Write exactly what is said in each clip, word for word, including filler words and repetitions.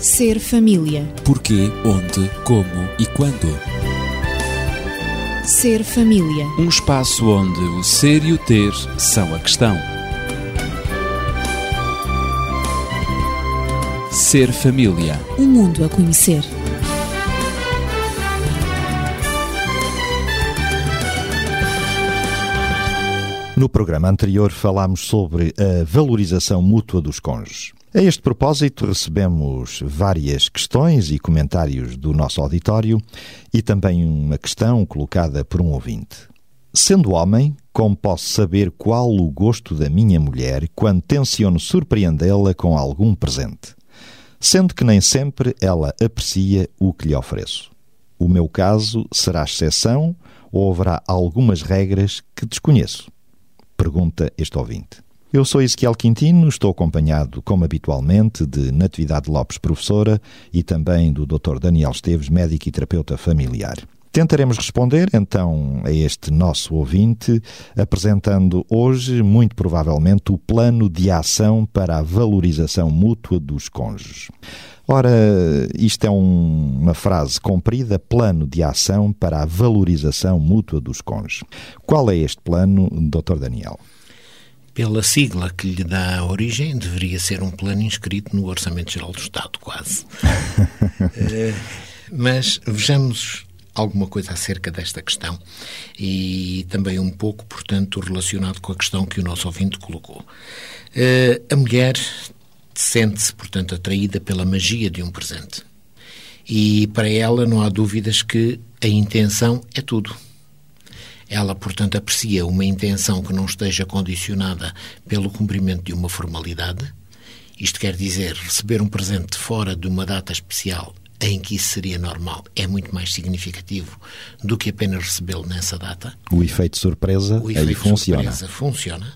Ser família. Porquê, onde, como e quando. Ser família. Um espaço onde o ser e o ter são a questão. Ser família. Um mundo a conhecer. No programa anterior falámos sobre a valorização mútua dos cônjuges. A este propósito recebemos várias questões e comentários do nosso auditório e também uma questão colocada por um ouvinte. Sendo homem, como posso saber qual o gosto da minha mulher quando tenciono surpreendê-la com algum presente? Sendo que nem sempre ela aprecia o que lhe ofereço. O meu caso será exceção ou haverá algumas regras que desconheço? Pergunta este ouvinte. Eu sou Ezequiel Quintino, estou acompanhado, como habitualmente, de Natividade Lopes, professora, e também do doutor Daniel Esteves, médico e terapeuta familiar. Tentaremos responder, então, a este nosso ouvinte, apresentando hoje, muito provavelmente, o Plano de Ação para a Valorização Mútua dos Cônjuges. Ora, isto é um, uma frase comprida, Plano de Ação para a Valorização Mútua dos Cônjuges. Qual é este plano, doutor Daniel? Pela sigla que lhe dá origem, deveria ser um plano inscrito no Orçamento Geral do Estado, quase. uh, mas vejamos alguma coisa acerca desta questão e também um pouco, portanto, relacionado com a questão que o nosso ouvinte colocou. Uh, a mulher sente-se, portanto, atraída pela magia de um presente e para ela não há dúvidas que a intenção é tudo. Ela, portanto, aprecia uma intenção que não esteja condicionada pelo cumprimento de uma formalidade. Isto quer dizer, receber um presente fora de uma data especial em que isso seria normal, é muito mais significativo do que apenas recebê-lo nessa data. O efeito surpresa o efeito aí funciona. surpresa funciona,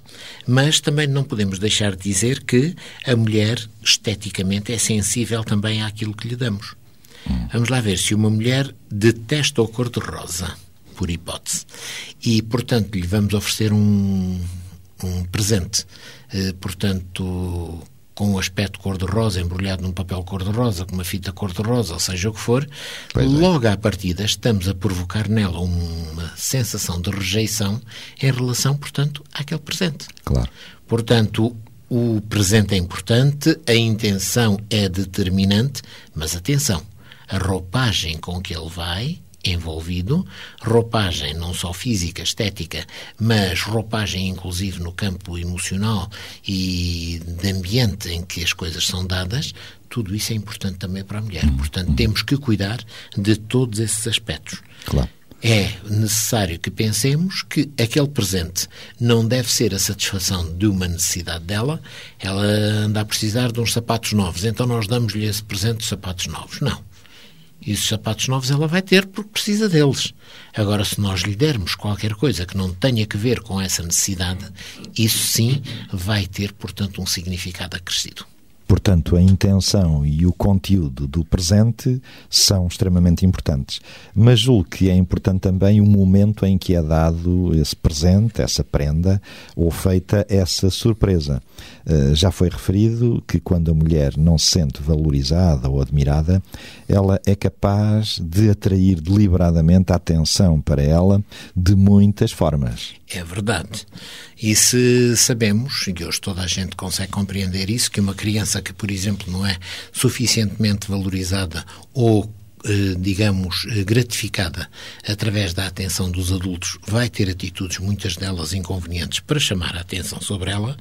mas também não podemos deixar de dizer que a mulher, esteticamente, é sensível também àquilo que lhe damos. Hum. Vamos lá ver, se uma mulher detesta o cor-de-rosa, por hipótese, e, portanto, lhe vamos oferecer um, um presente, eh, portanto... com o aspecto cor-de-rosa, embrulhado num papel cor-de-rosa, com uma fita cor-de-rosa, ou seja o que for, pois logo é. À partida estamos a provocar nela uma sensação de rejeição em relação, portanto, àquele presente. Claro. Portanto, o presente é importante, a intenção é determinante, mas atenção, a roupagem com que ele vai envolvido, roupagem não só física, estética, mas roupagem inclusive no campo emocional e de ambiente em que as coisas são dadas, tudo isso é importante também para a mulher. Hum, Portanto, hum. temos que cuidar de todos esses aspectos. Claro. É necessário que pensemos que aquele presente não deve ser a satisfação de uma necessidade dela, ela anda a precisar de uns sapatos novos, então nós damos-lhe esse presente de sapatos novos. Não. E os sapatos novos ela vai ter porque precisa deles. Agora, se nós lhe dermos qualquer coisa que não tenha que ver com essa necessidade, isso sim vai ter, portanto, um significado acrescido. Portanto, a intenção e o conteúdo do presente são extremamente importantes. Mas julgo que é importante também o momento em que é dado esse presente, essa prenda, ou feita essa surpresa. Já foi referido que quando a mulher não se sente valorizada ou admirada, ela é capaz de atrair deliberadamente a atenção para ela de muitas formas. É verdade. E se sabemos, e hoje toda a gente consegue compreender isso, que uma criança que, por exemplo, não é suficientemente valorizada ou, eh, digamos, gratificada através da atenção dos adultos, vai ter atitudes, muitas delas inconvenientes, para chamar a atenção sobre ela,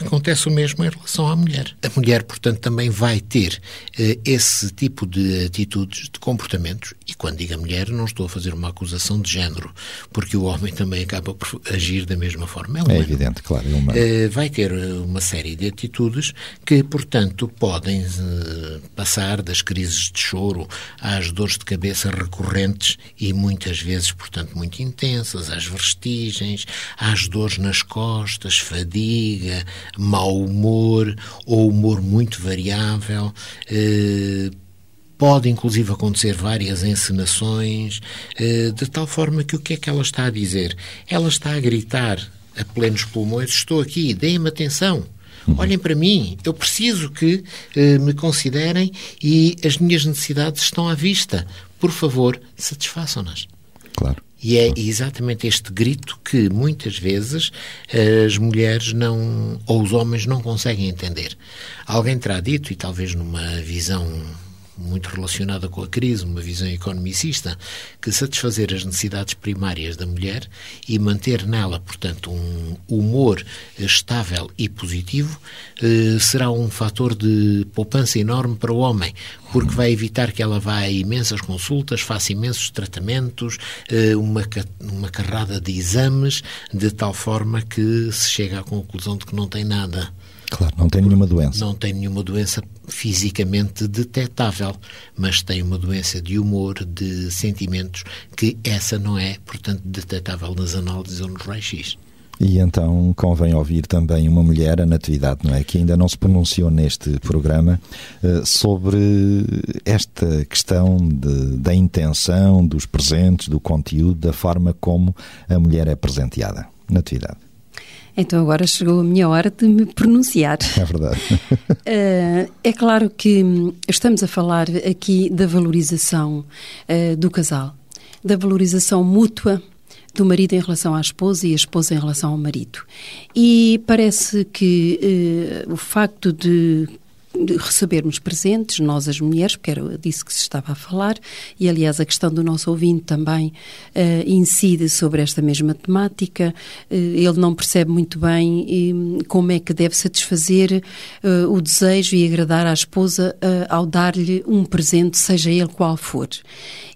acontece o mesmo em relação à mulher. A mulher, portanto, também vai ter eh, esse tipo de atitudes, de comportamentos, e quando digo a mulher, não estou a fazer uma acusação de género, porque o homem também acaba por agir da mesma forma. É, é evidente, claro. É uma... eh, vai ter uma série de atitudes que, portanto, podem eh, passar das crises de choro às dores de cabeça recorrentes e muitas vezes, portanto, muito intensas, às vertigens, às dores nas costas, fadiga, mau humor ou humor muito variável, eh, pode inclusive acontecer várias encenações, eh, de tal forma que o que é que ela está a dizer? Ela está a gritar a plenos pulmões, estou aqui, deem-me atenção, Uhum. Olhem para mim, eu preciso que uh, me considerem e as minhas necessidades estão à vista. Por favor, satisfaçam-nas. Claro. E é exatamente este grito que muitas vezes as mulheres não, ou os homens não conseguem entender. Alguém terá dito, e talvez numa visão muito relacionada com a crise, uma visão economicista, que satisfazer as necessidades primárias da mulher e manter nela, portanto, um humor estável e positivo, eh, será um fator de poupança enorme para o homem, porque vai evitar que ela vá a imensas consultas, faça imensos tratamentos, eh, uma, uma carrada de exames, de tal forma que se chega à conclusão de que não tem nada. Claro, não tem nenhuma doença. Não tem nenhuma doença fisicamente detectável, mas tem uma doença de humor, de sentimentos, que essa não é, portanto, detectável nas análises ou nos raios-X. E então convém ouvir também uma mulher, a Natividade, não é? Que ainda não se pronunciou neste programa sobre esta questão de, da intenção, dos presentes, do conteúdo, da forma como a mulher é presenteada. Natividade. Então agora chegou a minha hora de me pronunciar. É verdade. É claro que estamos a falar aqui da valorização do casal, da valorização mútua do marido em relação à esposa e a esposa em relação ao marido. E parece que o facto de recebermos presentes, nós as mulheres, porque era disso que se estava a falar, e aliás a questão do nosso ouvinte também uh, incide sobre esta mesma temática. Uh, ele não percebe muito bem um, como é que deve satisfazer uh, o desejo e agradar à esposa uh, ao dar-lhe um presente, seja ele qual for.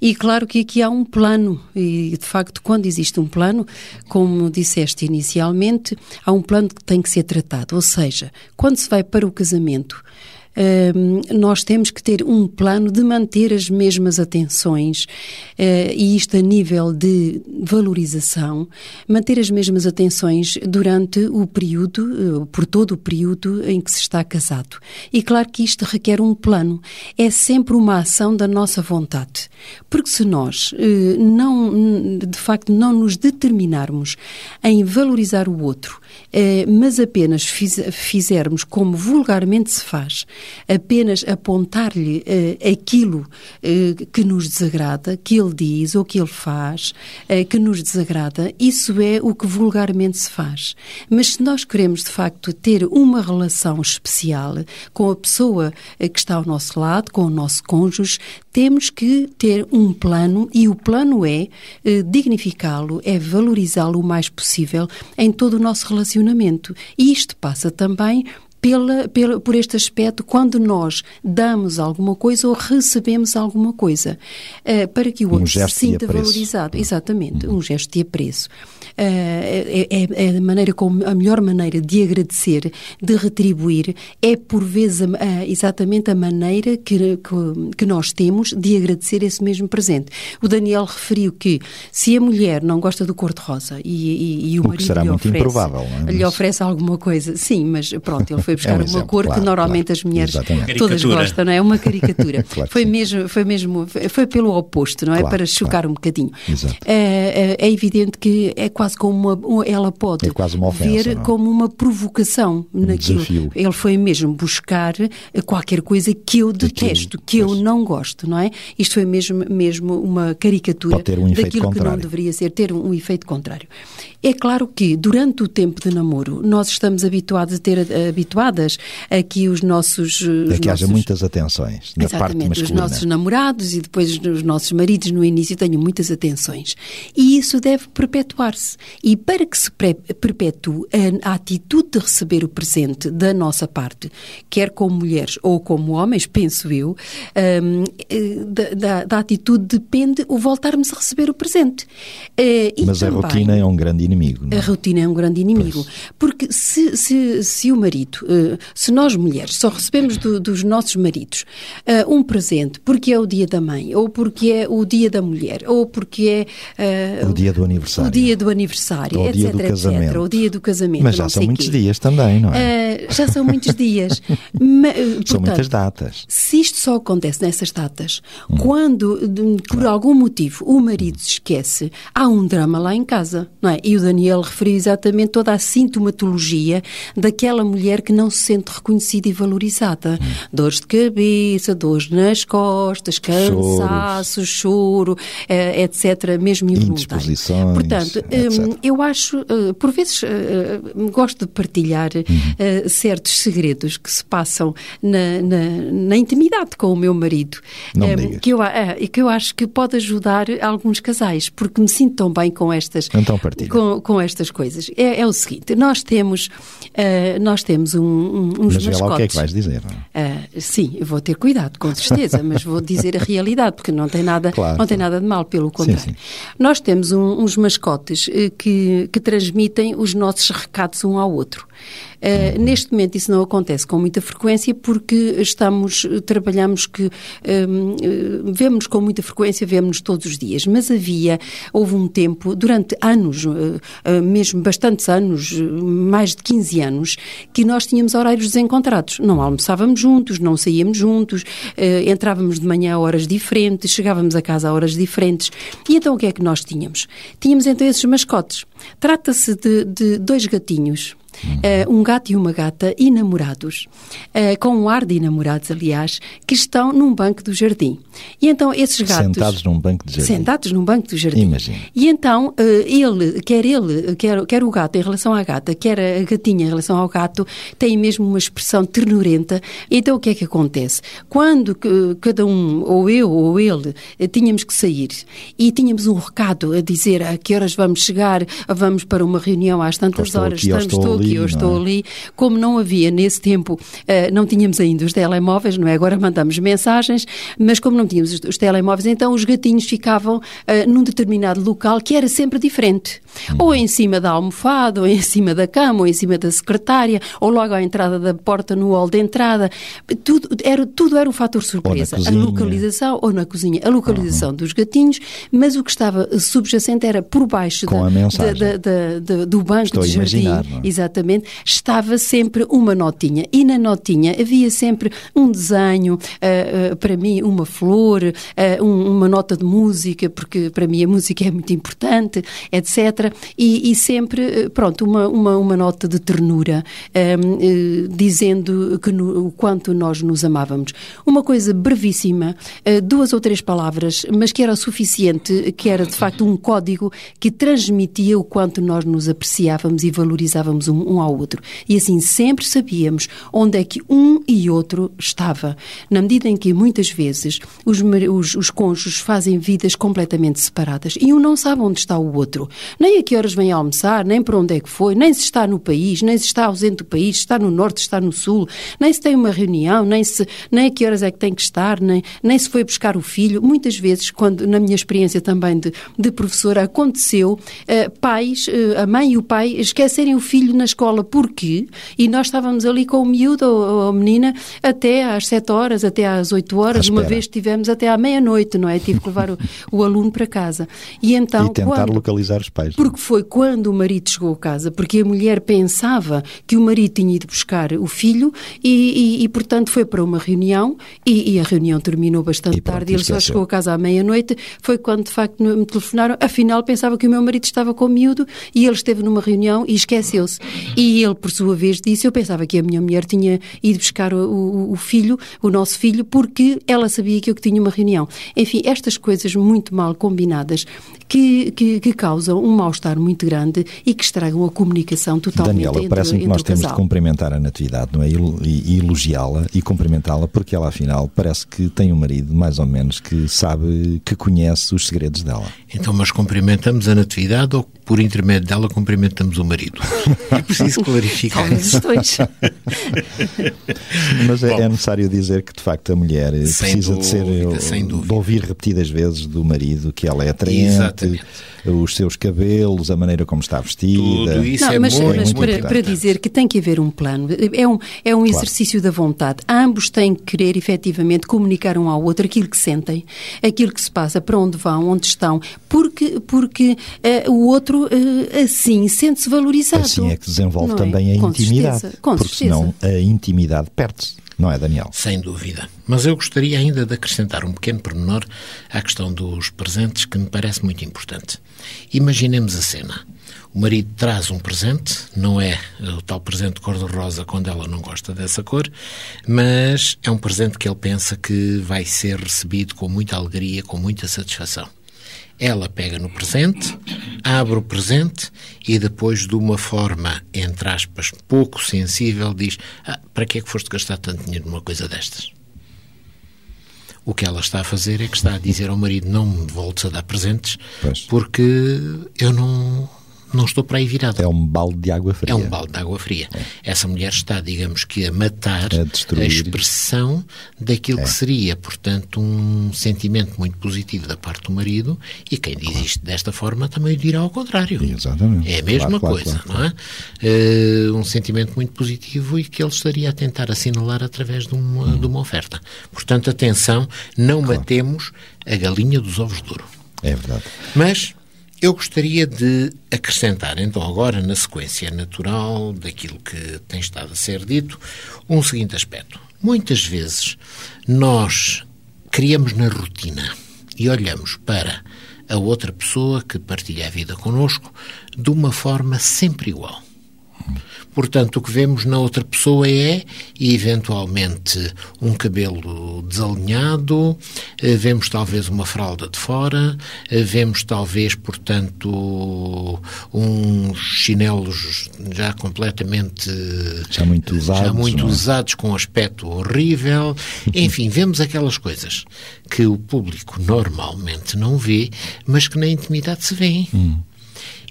E claro que aqui há um plano, e de facto quando existe um plano, como disseste inicialmente, há um plano que tem que ser tratado, ou seja, quando se vai para o casamento, Uh, nós temos que ter um plano de manter as mesmas atenções uh, e isto a nível de valorização, manter as mesmas atenções durante o período, uh, por todo o período em que se está casado. E claro que isto requer um plano, é sempre uma ação da nossa vontade, porque se nós uh, não, de facto não nos determinarmos em valorizar o outro, uh, mas apenas fiz, fizermos como vulgarmente se faz, apenas apontar-lhe uh, aquilo uh, que nos desagrada, que ele diz ou que ele faz, uh, que nos desagrada, isso é o que vulgarmente se faz. Mas se nós queremos, de facto, ter uma relação especial com a pessoa uh, que está ao nosso lado, com o nosso cônjuge, temos que ter um plano e o plano é uh, dignificá-lo, é valorizá-lo o mais possível em todo o nosso relacionamento. E isto passa também Pela, pela, por este aspecto, quando nós damos alguma coisa ou recebemos alguma coisa, uh, para que o um outro se sinta valorizado. Exatamente, uhum. Um gesto de apreço. Uh, é, é, é a, maneira como, a melhor maneira de agradecer, de retribuir, é por vezes a, a, exatamente a maneira que, que, que nós temos de agradecer esse mesmo presente. O Daniel referiu que se a mulher não gosta do cor-de-rosa e, e, e o, o marido será lhe, muito oferece, improvável, não é? Lhe oferece alguma coisa, sim, mas pronto, ele foi buscar é um uma exemplo, cor claro, que normalmente claro, as mulheres exatamente. Todas gostam, não é? Uma caricatura. Claro, foi, mesmo, foi mesmo, foi pelo oposto, não é? Claro, para chocar claro. Um bocadinho. É, é, é evidente que é quase como uma, ela pode é quase uma ofensa, ver não? Como uma provocação um naquilo. Desafio. Ele foi mesmo buscar qualquer coisa que eu detesto, que eu não gosto, não é? Isto foi mesmo, mesmo uma caricatura um daquilo contrário. Que não deveria ser, ter um, um efeito contrário. É claro que durante o tempo de namoro nós estamos habituados a ter habituados a que os nossos... Os é que nossos... haja muitas atenções da parte masculina. Exatamente, os nossos namorados e depois os nossos maridos no início tenham muitas atenções. E isso deve perpetuar-se. E para que se perpetue a atitude de receber o presente da nossa parte, quer como mulheres ou como homens, penso eu, um, da, da, da atitude depende o voltarmos a receber o presente. Uh, Mas também, a rotina é um grande inimigo, não é? A rotina é um grande inimigo. Pois. Porque se, se, se o marido Uh, se nós mulheres só recebemos do, dos nossos maridos uh, um presente porque é o dia da mãe, ou porque é o dia da mulher, ou porque é uh, o dia do aniversário, o dia do aniversário, ou etcétera, etcétera, o dia do casamento. Mas já são muitos quê. dias também, não é? Uh, já são muitos dias. Ma, uh, portanto, são muitas datas. Se isto só acontece nessas datas, hum. quando de, por claro. algum motivo o marido se esquece, há um drama lá em casa, não é? E o Daniel referiu exatamente toda a sintomatologia daquela mulher que não se sente reconhecida e valorizada. Hum. Dores de cabeça, dores nas costas, cansaço, choro, eh, etcétera, mesmo involuntário. Portanto, etcétera. Eu acho, por vezes, gosto de partilhar hum. certos segredos que se passam na, na, na intimidade com o meu marido. Não me digas. Que eu, que eu acho que pode ajudar alguns casais, porque me sinto tão bem com estas, então com, com estas coisas. É, é o seguinte, nós temos, uh, nós temos um, um, uns mas mascotes. Mas o que é que vais dizer? Uh, sim, vou ter cuidado, com certeza, mas vou dizer a realidade, porque não tem nada, claro, não tem nada de mal, pelo contrário. Sim, sim. Nós temos um, uns mascotes que, que transmitem os nossos recados um ao outro. Uh, neste momento isso não acontece com muita frequência porque estamos, trabalhamos que um, vemos-nos com muita frequência, vemos-nos todos os dias, mas havia, houve um tempo, durante anos, uh, uh, mesmo bastantes anos, uh, mais de quinze anos, que nós tínhamos horários desencontrados, não almoçávamos juntos, não saíamos juntos, uh, entrávamos de manhã a horas diferentes, chegávamos a casa a horas diferentes, e então o que é que nós tínhamos? Tínhamos então esses mascotes. Trata-se de, de dois gatinhos. Uh, um gato e uma gata, e namorados, uh, com um ar de namorados, aliás, que estão num banco do jardim. E então esses gatos... Sentados num banco do jardim. Sentados num banco do jardim. Imagina. E então, uh, ele, quer ele, quer, quer o gato em relação à gata, quer a gatinha em relação ao gato, têm mesmo uma expressão ternurenta. Então o que é que acontece? Quando uh, cada um, ou eu ou ele, uh, tínhamos que sair, e tínhamos um recado a dizer a que horas vamos chegar, vamos para uma reunião às tantas horas, aqui, estamos todos... que eu estou ali, como não havia nesse tempo, uh, não tínhamos ainda os telemóveis, não é? Agora mandamos mensagens, mas como não tínhamos os, os telemóveis, então os gatinhos ficavam uh, num determinado local que era sempre diferente. Hum. Ou em cima da almofada, ou em cima da cama, ou em cima da secretária, ou logo à entrada da porta, no hall de entrada. Tudo era, tudo era um fator surpresa. A localização, ou na cozinha, a localização uhum. dos gatinhos, mas o que estava subjacente era por baixo da, da, da, da, da, do banco estou de jardim. Exatamente. Exatamente, estava sempre uma notinha, e na notinha havia sempre um desenho, uh, uh, para mim uma flor, uh, um, uma nota de música, porque para mim a música é muito importante, etcétera. E, e sempre, pronto, uma, uma, uma nota de ternura, uh, uh, dizendo que no, o quanto nós nos amávamos. Uma coisa brevíssima, uh, duas ou três palavras, mas que era o suficiente, que era de facto um código que transmitia o quanto nós nos apreciávamos e valorizávamos um um ao outro. E assim sempre sabíamos onde é que um e outro estava. Na medida em que, muitas vezes, os, os, os cônjuges fazem vidas completamente separadas e um não sabe onde está o outro. Nem a que horas vem a almoçar, nem para onde é que foi, nem se está no país, nem se está ausente do país, se está no norte, se está no sul, nem se tem uma reunião, nem, se, nem a que horas é que tem que estar, nem, nem se foi buscar o filho. Muitas vezes, quando, na minha experiência também de, de professora, aconteceu eh, pais, eh, a mãe e o pai esquecerem o filho na escola, porque, e nós estávamos ali com o miúdo ou a menina até às sete horas, até às oito horas, uma vez tivemos até à meia-noite, não é? Tive que levar o, o aluno para casa. E então, e tentar quando, localizar os pais. Porque foi quando o marido chegou a casa, porque a mulher pensava que o marido tinha ido buscar o filho e, e, e portanto, foi para uma reunião e, e a reunião terminou bastante e pronto, tarde, ele só chegou a casa à meia-noite, foi quando, de facto, me telefonaram, afinal, pensava que o meu marido estava com o miúdo e ele esteve numa reunião e esqueceu-se. E ele, por sua vez, disse, eu pensava que a minha mulher tinha ido buscar o, o, o filho, o nosso filho, porque ela sabia que eu que tinha uma reunião. Enfim, estas coisas muito mal combinadas que, que, que causam um mal-estar muito grande e que estragam a comunicação totalmente Daniela, entre, parece-me que nós temos de cumprimentar a Natividade, não é? E elogiá-la e cumprimentá-la, porque ela, afinal, parece que tem um marido, mais ou menos, que sabe, que conhece os segredos dela. Então, mas cumprimentamos a Natividade ou, por intermédio dela, cumprimentamos o marido? É preciso clarificar. Talvez os dois. Mas é, Bom, é necessário dizer que, de facto, a mulher precisa dúvida, de ser, sem dúvida. de ouvir repetidas vezes do marido que ela é atraente, Exatamente. os seus cabelos, a maneira como está vestida. Tudo isso Não, é mas, muito, mas muito para, importante. Para dizer que tem que haver um plano, é um, é um exercício claro. da vontade. Ambos têm que querer, efetivamente, comunicar um ao outro aquilo que sentem, aquilo que se passa, para onde vão, onde estão, porque, porque uh, o outro, uh, assim, sente-se valorizado. Assim é que desenvolve Não também é? a com intimidade, certeza, com porque certeza. senão a intimidade perde-se. Não é, Daniel? Sem dúvida. Mas eu gostaria ainda de acrescentar um pequeno pormenor à questão dos presentes que me parece muito importante. Imaginemos a cena. O marido traz um presente, não é o tal presente cor-de-rosa quando ela não gosta dessa cor, mas é um presente que ele pensa que vai ser recebido com muita alegria, com muita satisfação. Ela pega no presente, abre o presente e depois, de uma forma, entre aspas, pouco sensível, diz: ah, para que é que foste gastar tanto dinheiro numa coisa destas? O que ela está a fazer é que está a dizer ao marido: não me voltes a dar presentes, pois, porque eu não, não estou para aí virado. É um balde de água fria. É um balde de água fria. É. Essa mulher está, digamos que, a matar a, a expressão daquilo é. que seria, portanto, um sentimento muito positivo da parte do marido, e quem diz claro. isto desta forma também dirá ao contrário. Exatamente. É a mesma claro, coisa, claro, claro. não é? Uh, um sentimento muito positivo e que ele estaria a tentar assinalar através de uma, hum. de uma oferta. Portanto, atenção, não claro. matemos a galinha dos ovos de ouro. É verdade. Mas eu gostaria de acrescentar, então, agora, na sequência natural daquilo que tem estado a ser dito, um seguinte aspecto. Muitas vezes nós criamos na rotina e olhamos para a outra pessoa que partilha a vida connosco de uma forma sempre igual. Portanto, o que vemos na outra pessoa é, eventualmente, um cabelo desalinhado, vemos talvez uma fralda de fora, vemos talvez, portanto, uns chinelos já completamente... Já muito usados. Já muito não é? usados, com aspecto horrível. Enfim, vemos aquelas coisas que o público normalmente não vê, mas que na intimidade se vêem. Hum.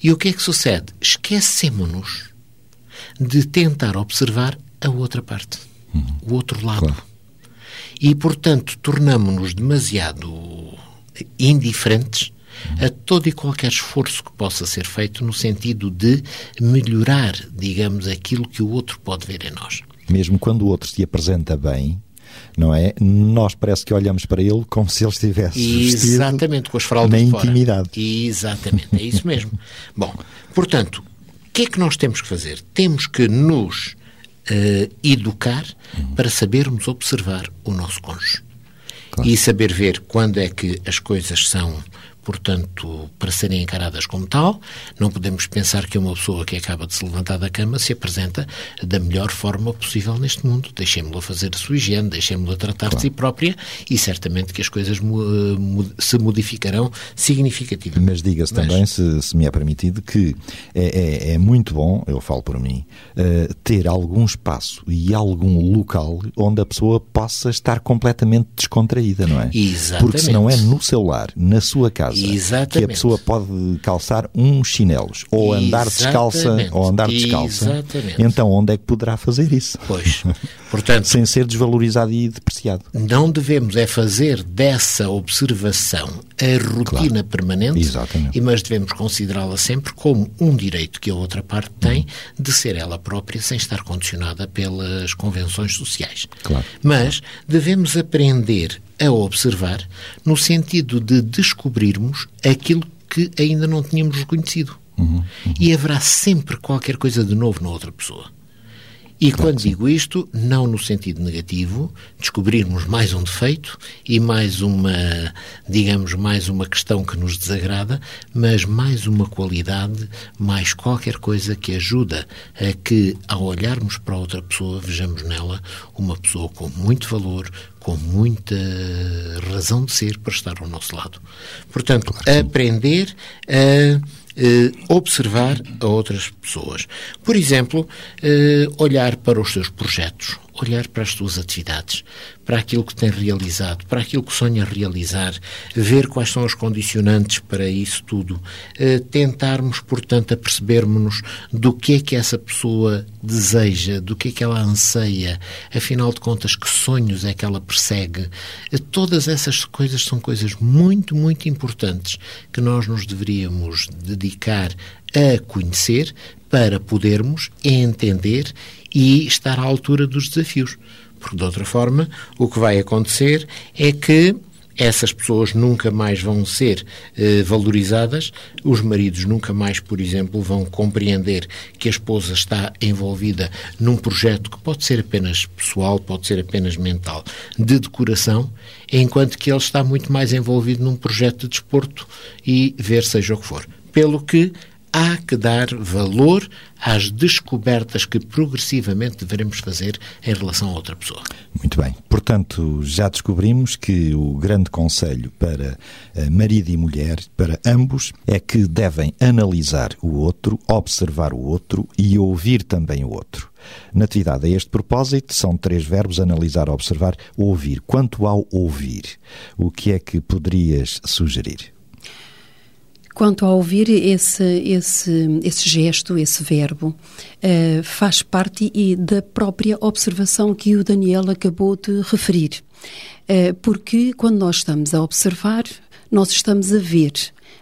E o que é que sucede? Esquecemo-nos de tentar observar a outra parte, hum, o outro lado. Claro. E, portanto, tornamo-nos demasiado indiferentes hum. a todo e qualquer esforço que possa ser feito no sentido de melhorar, digamos, aquilo que o outro pode ver em nós. Mesmo quando o outro se apresenta bem, não é? Nós parece que olhamos para ele como se ele estivesse Exatamente, com as fraldas na intimidade. Fora. Exatamente, é isso mesmo. Bom, portanto, o que é que nós temos que fazer? Temos que nos uh, educar uhum. para sabermos observar o nosso cônjuge. Claro. E saber ver quando é que as coisas são, portanto, para serem encaradas como tal. Não podemos pensar que uma pessoa que acaba de se levantar da cama se apresenta da melhor forma possível neste mundo. Deixemos-la fazer a sua higiene, deixemos-la tratar claro. de si própria, e certamente que as coisas se modificarão significativamente. Mas diga-se Mas... também, se, se me é permitido, que é, é, é muito bom, eu falo por mim, uh, ter algum espaço e algum local onde a pessoa possa estar completamente descontraída, não é? Exatamente. Porque se não é no seu lar, na sua casa, Exatamente. que a pessoa pode calçar uns chinelos, ou andar descalça, ou andar descalça. Exatamente. Então, onde é que poderá fazer isso? Pois. Portanto, sem ser desvalorizado e depreciado. Não devemos é fazer dessa observação a rotina claro. permanente, Exatamente. mas devemos considerá-la sempre como um direito que a outra parte tem hum. de ser ela própria, sem estar condicionada pelas convenções sociais. Claro. Mas devemos aprender a observar, no sentido de descobrirmos aquilo que ainda não tínhamos reconhecido. Uhum, uhum. E haverá sempre qualquer coisa de novo na outra pessoa. E claro, quando digo isto, não no sentido negativo, descobrirmos mais um defeito e mais uma, digamos, mais uma questão que nos desagrada, mas mais uma qualidade, mais qualquer coisa que ajuda a que, ao olharmos para outra pessoa, vejamos nela uma pessoa com muito valor, com muita razão de ser para estar ao nosso lado. Portanto, claro, aprender a observar a outras pessoas. Por exemplo, olhar para os seus projetos, olhar para as suas atividades, para aquilo que tem realizado, para aquilo que sonha realizar, ver quais são os condicionantes para isso tudo, tentarmos, portanto, apercebermos-nos do que é que essa pessoa deseja, do que é que ela anseia, afinal de contas, que sonhos é que ela persegue. Todas essas coisas são coisas muito, muito importantes que nós nos deveríamos dedicar a conhecer para podermos entender e estar à altura dos desafios. Porque, de outra forma, o que vai acontecer é que essas pessoas nunca mais vão ser eh, valorizadas, os maridos nunca mais, por exemplo, vão compreender que a esposa está envolvida num projeto que pode ser apenas pessoal, pode ser apenas mental, de decoração, enquanto que ele está muito mais envolvido num projeto de desporto e ver seja o que for. Pelo que há que dar valor às descobertas que progressivamente devemos fazer em relação a outra pessoa. Muito bem. Portanto, já descobrimos que o grande conselho para marido e mulher, para ambos, é que devem analisar o outro, observar o outro e ouvir também o outro. Natividade, a este propósito, são três verbos: analisar, observar, ouvir. Quanto ao ouvir, o que é que poderias sugerir? Quanto a ouvir, esse, esse, esse gesto, esse verbo, uh, faz parte e da própria observação que o Daniel acabou de referir. Uh, porque quando nós estamos a observar, nós estamos a ver,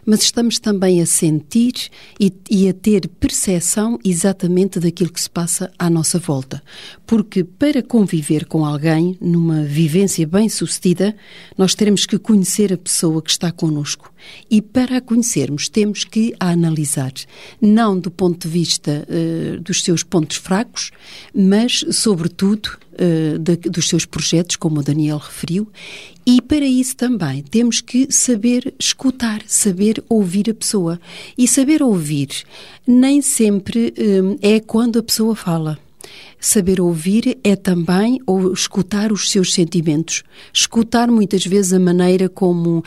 mas estamos também a sentir e, e a ter percepção exatamente daquilo que se passa à nossa volta. Porque para conviver com alguém, numa vivência bem-sucedida, nós teremos que conhecer a pessoa que está connosco. E para a conhecermos, temos que a analisar, não do ponto de vista uh, dos seus pontos fracos, mas, sobretudo, uh, de, dos seus projetos, como o Daniel referiu, e para isso também temos que saber escutar, saber ouvir a pessoa. E saber ouvir nem sempre uh, é quando a pessoa fala. Saber ouvir é também ou escutar os seus sentimentos, escutar muitas vezes a maneira como,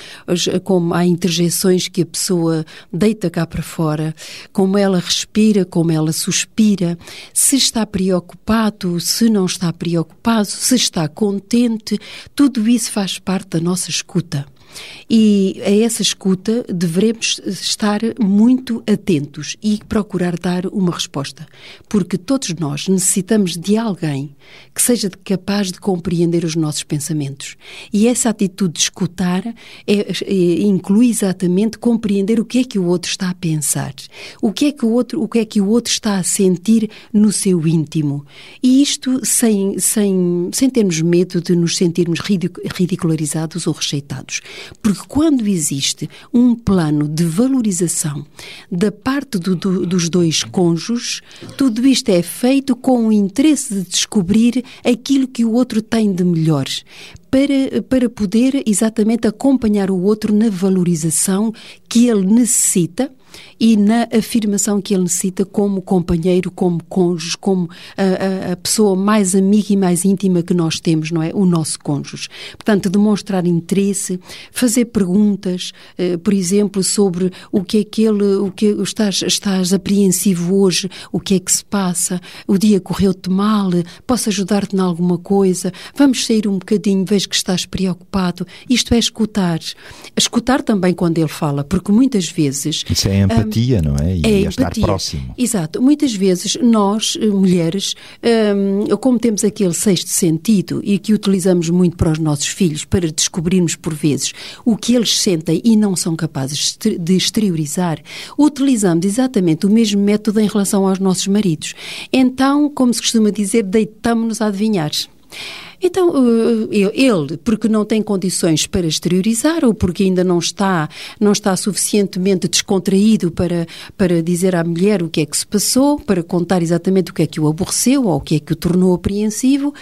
como há interjeições que a pessoa deita cá para fora, como ela respira, como ela suspira, se está preocupado, se não está preocupado, se está contente, tudo isso faz parte da nossa escuta. E a essa escuta devemos estar muito atentos e procurar dar uma resposta, porque todos nós necessitamos de alguém que seja capaz de compreender os nossos pensamentos. E essa atitude de escutar é, é, inclui exatamente compreender o que é que o outro está a pensar, o que é que o outro, o que é que o outro está a sentir no seu íntimo. E isto sem, sem, sem termos medo de nos sentirmos ridicularizados ou rejeitados. Porque quando existe um plano de valorização da parte do, do, dos dois cônjuges, tudo isto é feito com o interesse de descobrir aquilo que o outro tem de melhor, para, para poder exatamente acompanhar o outro na valorização que ele necessita e na afirmação que ele necessita como companheiro, como cônjuge, como a, a, a pessoa mais amiga e mais íntima que nós temos, não é? O nosso cônjuge. Portanto, demonstrar interesse, fazer perguntas, eh, por exemplo, sobre o que é que ele, o que estás, estás apreensivo hoje, o que é que se passa, o dia correu-te mal, posso ajudar-te em alguma coisa, vamos sair um bocadinho, vejo que estás preocupado. Isto é escutar. Escutar também quando ele fala, porque muitas vezes... Isso é empatia, um, não é? E é empatia. Estar próximo. Exato. Muitas vezes nós, mulheres, um, como temos aquele sexto sentido e que utilizamos muito para os nossos filhos, para descobrirmos por vezes o que eles sentem e não são capazes de exteriorizar, utilizamos exatamente o mesmo método em relação aos nossos maridos. Então, como se costuma dizer, deitamo-nos a adivinhar. Então, ele, porque não tem condições para exteriorizar ou porque ainda não está, não está suficientemente descontraído para, para dizer à mulher o que é que se passou, para contar exatamente o que é que o aborreceu ou o que é que o tornou apreensivo,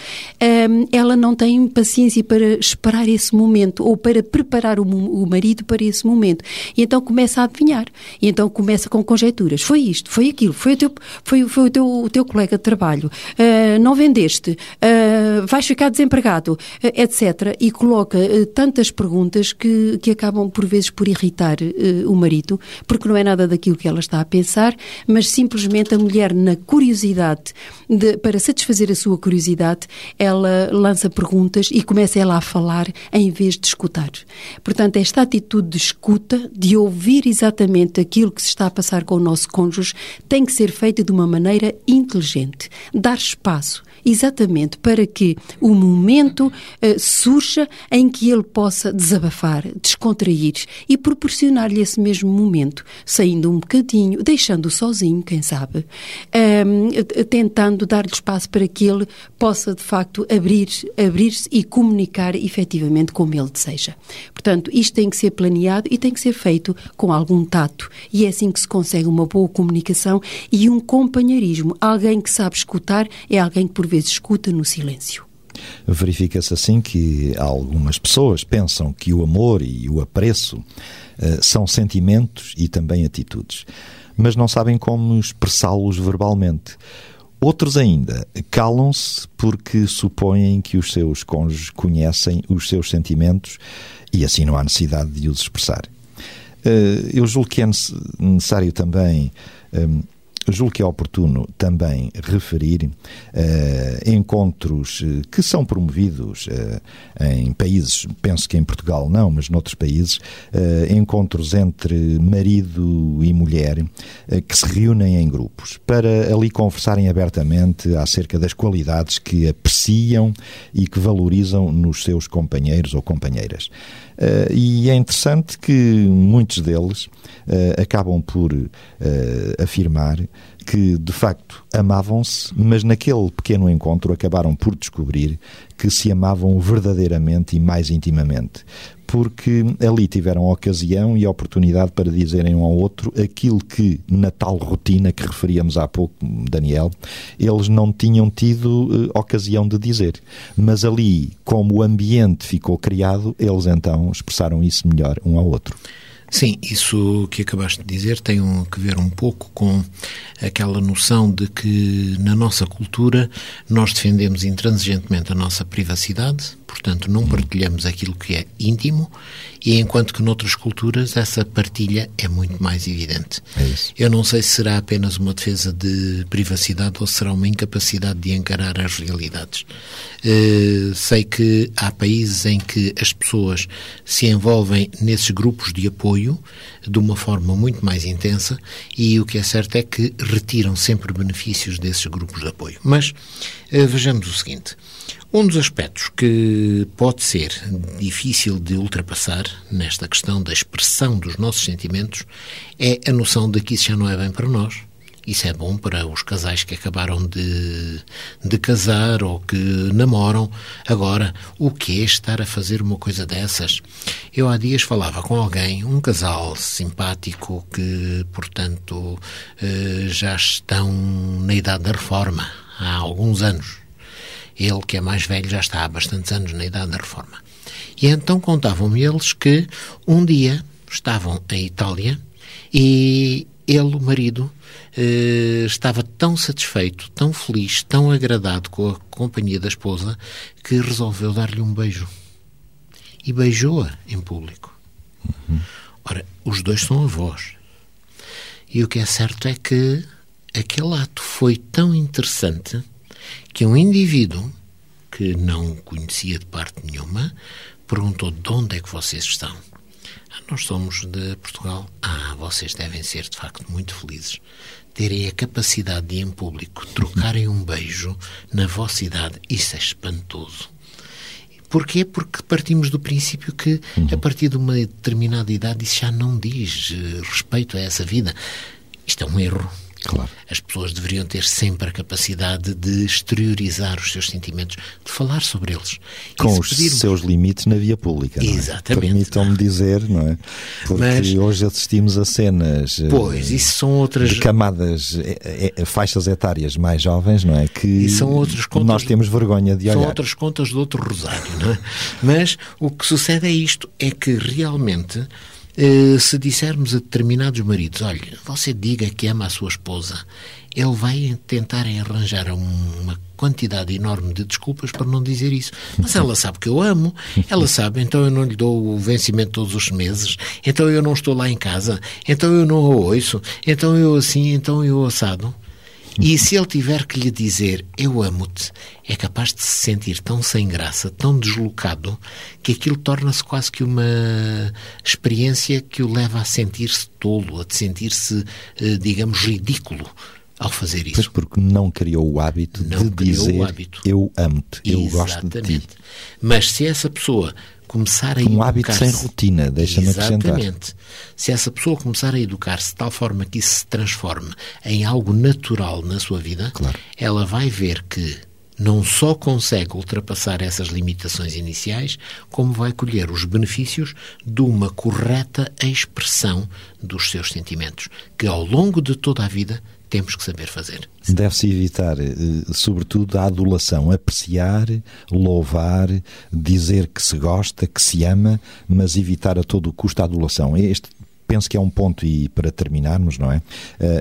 ela não tem paciência para esperar esse momento ou para preparar o marido para esse momento. E então começa a adivinhar. E então começa com conjecturas. Foi isto, foi aquilo, foi o teu, foi, foi o teu, o teu colega de trabalho. Uh, não vendeste, uh, vais ficar desempregado, etcétera. E coloca uh, tantas perguntas que, que acabam por vezes por irritar uh, o marido, porque não é nada daquilo que ela está a pensar, mas simplesmente a mulher, na curiosidade, de, para satisfazer a sua curiosidade, ela lança perguntas e começa ela a falar em vez de escutar. Portanto, esta atitude de escuta, de ouvir exatamente aquilo que se está a passar com o nosso cônjuge, tem que ser feita de uma maneira inteligente. Dar espaço exatamente para que o momento uh, surja em que ele possa desabafar, descontrair e proporcionar-lhe esse mesmo momento, saindo um bocadinho, deixando-o sozinho, quem sabe, um, tentando dar-lhe espaço para que ele possa, de facto, abrir, abrir-se e comunicar efetivamente como ele deseja. Portanto, isto tem que ser planeado e tem que ser feito com algum tato. E é assim que se consegue uma boa comunicação e um companheirismo. Alguém que sabe escutar é alguém que, por vezes, escuta no silêncio. Verifica-se assim que algumas pessoas pensam que o amor e o apreço uh, são sentimentos e também atitudes, mas não sabem como expressá-los verbalmente. Outros ainda calam-se porque supõem que os seus cônjuges conhecem os seus sentimentos e assim não há necessidade de os expressar. Uh, eu julgo que é necessário também... Um, Julgo que é oportuno também referir uh, encontros que são promovidos uh, em países, penso que em Portugal não, mas noutros países, uh, encontros entre marido e mulher uh, que se reúnem em grupos para ali conversarem abertamente acerca das qualidades que apreciam e que valorizam nos seus companheiros ou companheiras. Uh, e é interessante que muitos deles uh, acabam por uh, afirmar que, de facto, amavam-se, mas naquele pequeno encontro acabaram por descobrir que se amavam verdadeiramente e mais intimamente, porque ali tiveram a ocasião e a oportunidade para dizerem um ao outro aquilo que, na tal rotina que referíamos há pouco, Daniel, eles não tinham tido uh, ocasião de dizer. Mas ali, como o ambiente ficou criado, eles então expressaram isso melhor um ao outro. Sim, isso que acabaste de dizer tem um, que ver um pouco com aquela noção de que na nossa cultura nós defendemos intransigentemente a nossa privacidade, portanto não partilhamos aquilo que é íntimo, e enquanto que noutras culturas essa partilha é muito mais evidente. É isso. Eu não sei se será apenas uma defesa de privacidade ou se será uma incapacidade de encarar as realidades. Uh, sei que há países em que as pessoas se envolvem nesses grupos de apoio de uma forma muito mais intensa, e o que é certo é que retiram sempre benefícios desses grupos de apoio. Mas vejamos o seguinte, um dos aspectos que pode ser difícil de ultrapassar nesta questão da expressão dos nossos sentimentos é a noção de que isso já não é bem para nós. Isso é bom para os casais que acabaram de, de casar ou que namoram. Agora, o que é estar a fazer uma coisa dessas? Eu há dias falava com alguém, um casal simpático que, portanto, já estão na idade da reforma, há alguns anos. Ele, que é mais velho, já está há bastantes anos na idade da reforma. E então contavam-me eles que um dia estavam em Itália e ele, o marido, Uh, estava tão satisfeito, tão feliz, tão agradado com a companhia da esposa, que resolveu dar-lhe um beijo. E beijou-a em público. Uhum. Ora, os dois são avós. E o que é certo é que aquele ato foi tão interessante que um indivíduo que não o conhecia de parte nenhuma perguntou: de onde é que vocês estão? Ah, nós somos de Portugal. Ah, vocês devem ser, de facto, muito felizes. Terem a capacidade de, em público, trocarem um beijo na vossa idade, isso é espantoso. Porquê? Porque partimos do princípio que, a partir de uma determinada idade, isso já não diz respeito a essa vida. Isto é um erro. Claro. As pessoas deveriam ter sempre a capacidade de exteriorizar os seus sentimentos, de falar sobre eles. Com se os pedirmos... seus limites na via pública, não é? Exatamente. Permitam-me dizer, não é? Porque Mas... hoje assistimos a cenas pois, isso são outras... de camadas, é, é, faixas etárias mais jovens, não é? Que e são outras contas... nós temos vergonha de olhar. São outras contas de outro rosário, não é? Mas o que sucede é isto, é que realmente... Uh, se dissermos a determinados maridos: olha, você diga que ama a sua esposa, ele vai tentar arranjar uma quantidade enorme de desculpas para não dizer isso. Mas ela sabe que eu amo, ela sabe, então eu não lhe dou o vencimento todos os meses, então eu não estou lá em casa, então eu não a ouço, então eu assim, então eu assado. E se ele tiver que lhe dizer eu amo-te, é capaz de se sentir tão sem graça, tão deslocado, que aquilo torna-se quase que uma experiência que o leva a sentir-se tolo, a sentir-se, digamos, ridículo. ao fazer isso. Pois, porque não criou o hábito não de dizer hábito. eu amo-te, eu Exatamente. gosto de ti. Mas se essa pessoa começar a educar-se... Um hábito sem rotina, deixa-me acrescentar. Exatamente. Se essa pessoa começar a educar-se de tal forma que isso se transforme em algo natural na sua vida, claro. ela vai ver que não só consegue ultrapassar essas limitações iniciais, como vai colher os benefícios de uma correta expressão dos seus sentimentos, que ao longo de toda a vida temos que saber fazer. Deve-se evitar, sobretudo, a adulação, apreciar, louvar, dizer que se gosta, que se ama, mas evitar a todo custo a adulação. Este penso que é um ponto, e para terminarmos, não é?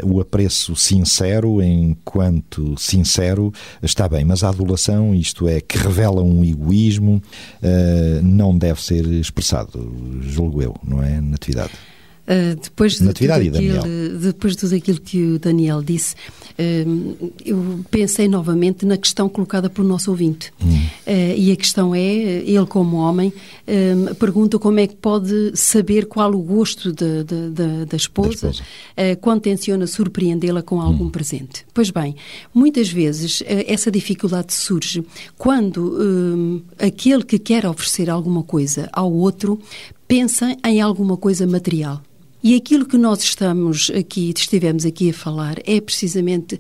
Uh, o apreço sincero, enquanto sincero, está bem, mas a adulação, isto é, que revela um egoísmo, uh, não deve ser expressado, julgo eu, não é, Natividade? Uh, depois, de Natividade tudo aquilo, e Daniel. Depois de tudo aquilo que o Daniel disse, uh, eu pensei novamente na questão colocada pelo nosso ouvinte. Hum. Uh, e a questão é, ele como homem, uh, pergunta como é que pode saber qual o gosto de, de, de, da esposa, da esposa. Uh, quando tenciona surpreendê-la com algum hum. presente. Pois bem, muitas vezes uh, essa dificuldade surge quando uh, aquele que quer oferecer alguma coisa ao outro pensa em alguma coisa material. E aquilo que nós estamos aqui, estivemos aqui a falar é precisamente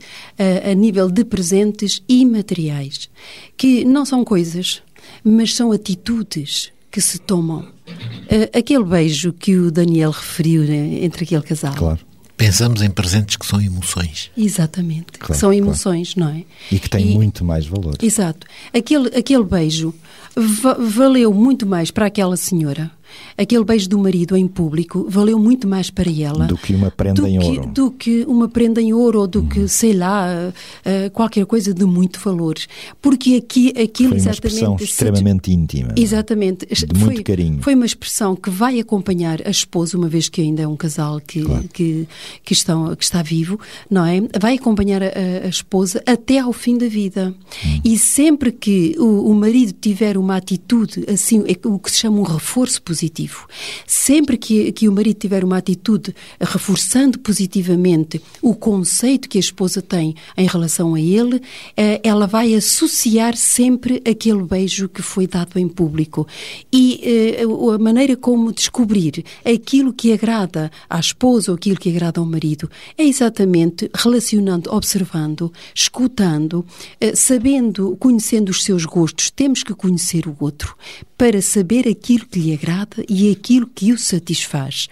a, a nível de presentes imateriais, que não são coisas, mas são atitudes que se tomam. Uh, aquele beijo que o Daniel referiu, né, entre aquele casal. Claro. Pensamos em presentes que são emoções. Exatamente, claro, que são emoções, claro. não é? E que têm e, muito mais valor. Exato. Aquele, aquele beijo va- valeu muito mais para aquela senhora. Aquele beijo do marido em público valeu muito mais para ela do que uma prenda do em que, ouro do que uma prenda em ouro ou do uhum. que, sei lá, uh, qualquer coisa de muito valor, porque aqui, aquilo foi uma exatamente expressão se... extremamente íntima, exatamente, de foi, muito carinho. Foi uma expressão que vai acompanhar a esposa, uma vez que ainda é um casal que, claro. que, que, estão, que está vivo, não é? Vai acompanhar a, a esposa até ao fim da vida. Uhum. E sempre que o, o marido tiver uma atitude assim, o que se chama um reforço positivo, positivo. Sempre que, que o marido tiver uma atitude reforçando positivamente o conceito que a esposa tem em relação a ele, eh, ela vai associar sempre aquele beijo que foi dado em público. E eh, a maneira como descobrir aquilo que agrada à esposa ou aquilo que agrada ao marido é exatamente relacionando, observando, escutando, eh, sabendo, conhecendo os seus gostos. Temos que conhecer o outro para saber aquilo que lhe agrada e aquilo que o satisfaz.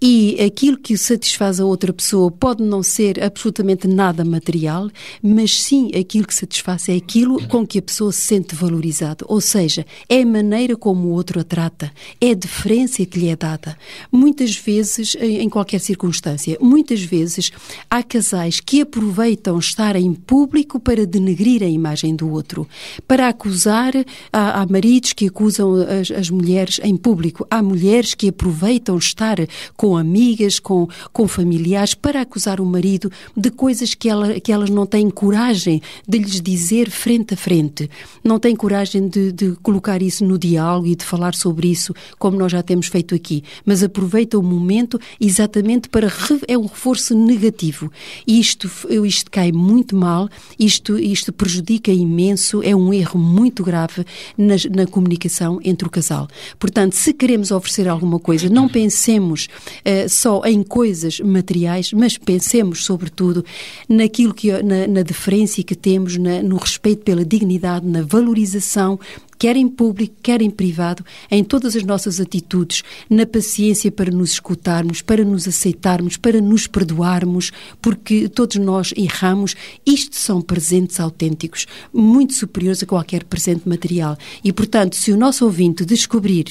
E aquilo que o satisfaz a outra pessoa pode não ser absolutamente nada material, mas sim aquilo que satisfaz é aquilo com que a pessoa se sente valorizada, ou seja, é a maneira como o outro a trata, é a deferência que lhe é dada. Muitas vezes, em qualquer circunstância, muitas vezes há casais que aproveitam estar em público para denegrir a imagem do outro, para acusar, há, há maridos que acusam as, as mulheres em público. Há mulheres que aproveitam estar com amigas, com, com familiares, para acusar o marido de coisas que, ela, que elas não têm coragem de lhes dizer frente a frente. Não têm coragem de, de colocar isso no diálogo e de falar sobre isso, como nós já temos feito aqui. Mas aproveitam o momento exatamente para... É um reforço negativo. Isto, isto cai muito mal, isto, isto prejudica imenso, é um erro muito grave na, na comunicação entre o casal. Portanto, se queremos oferecer alguma coisa, não pensemos uh, só em coisas materiais, mas pensemos, sobretudo, naquilo que, na, na deferência que temos, na, no respeito pela dignidade, na valorização, quer em público, quer em privado, em todas as nossas atitudes, na paciência para nos escutarmos, para nos aceitarmos, para nos perdoarmos, porque todos nós erramos. Isto são presentes autênticos, muito superiores a qualquer presente material. E, portanto, se o nosso ouvinte descobrir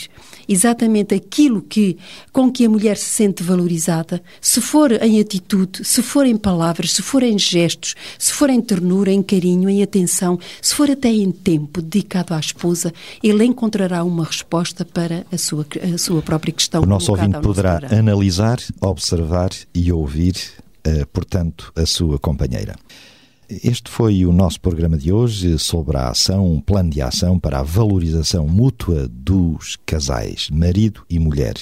exatamente aquilo que, com que a mulher se sente valorizada, se for em atitude, se for em palavras, se for em gestos, se for em ternura, em carinho, em atenção, se for até em tempo dedicado à esposa, ele encontrará uma resposta para a sua, a sua própria questão. O nosso ouvinte poderá analisar, observar e ouvir, uh, portanto, a sua companheira. Este foi o nosso programa de hoje sobre a ação, um plano de ação para a valorização mútua dos casais, marido e mulher.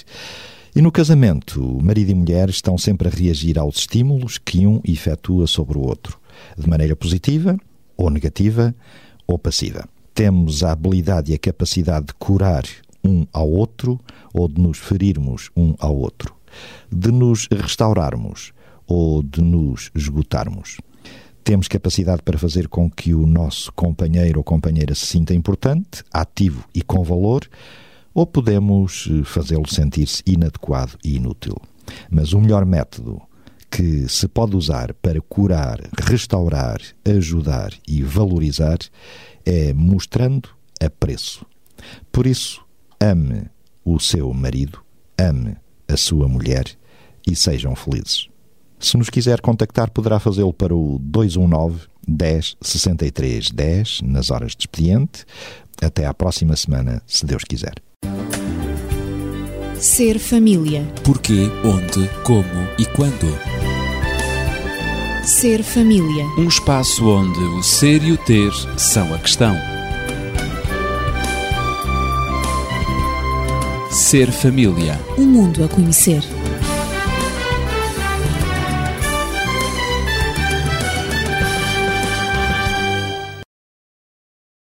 E no casamento, marido e mulher estão sempre a reagir aos estímulos que um efetua sobre o outro. de maneira positiva, ou negativa, ou passiva. Temos a habilidade e a capacidade de curar um ao outro, ou de nos ferirmos um ao outro, de nos restaurarmos, ou de nos esgotarmos. Temos capacidade para fazer com que o nosso companheiro ou companheira se sinta importante, ativo e com valor, ou podemos fazê-lo sentir-se inadequado e inútil. Mas o melhor método que se pode usar para curar, restaurar, ajudar e valorizar é mostrando apreço. Por isso, ame o seu marido, ame a sua mulher e sejam felizes. Se nos quiser contactar, poderá fazê-lo para o dois um nove, dez, sessenta e três, dez, nas horas de expediente. Até à próxima semana, se Deus quiser. Ser família. Porquê, onde, como e quando. Ser família. Um espaço onde o ser e o ter são a questão. Ser família. Um mundo a conhecer.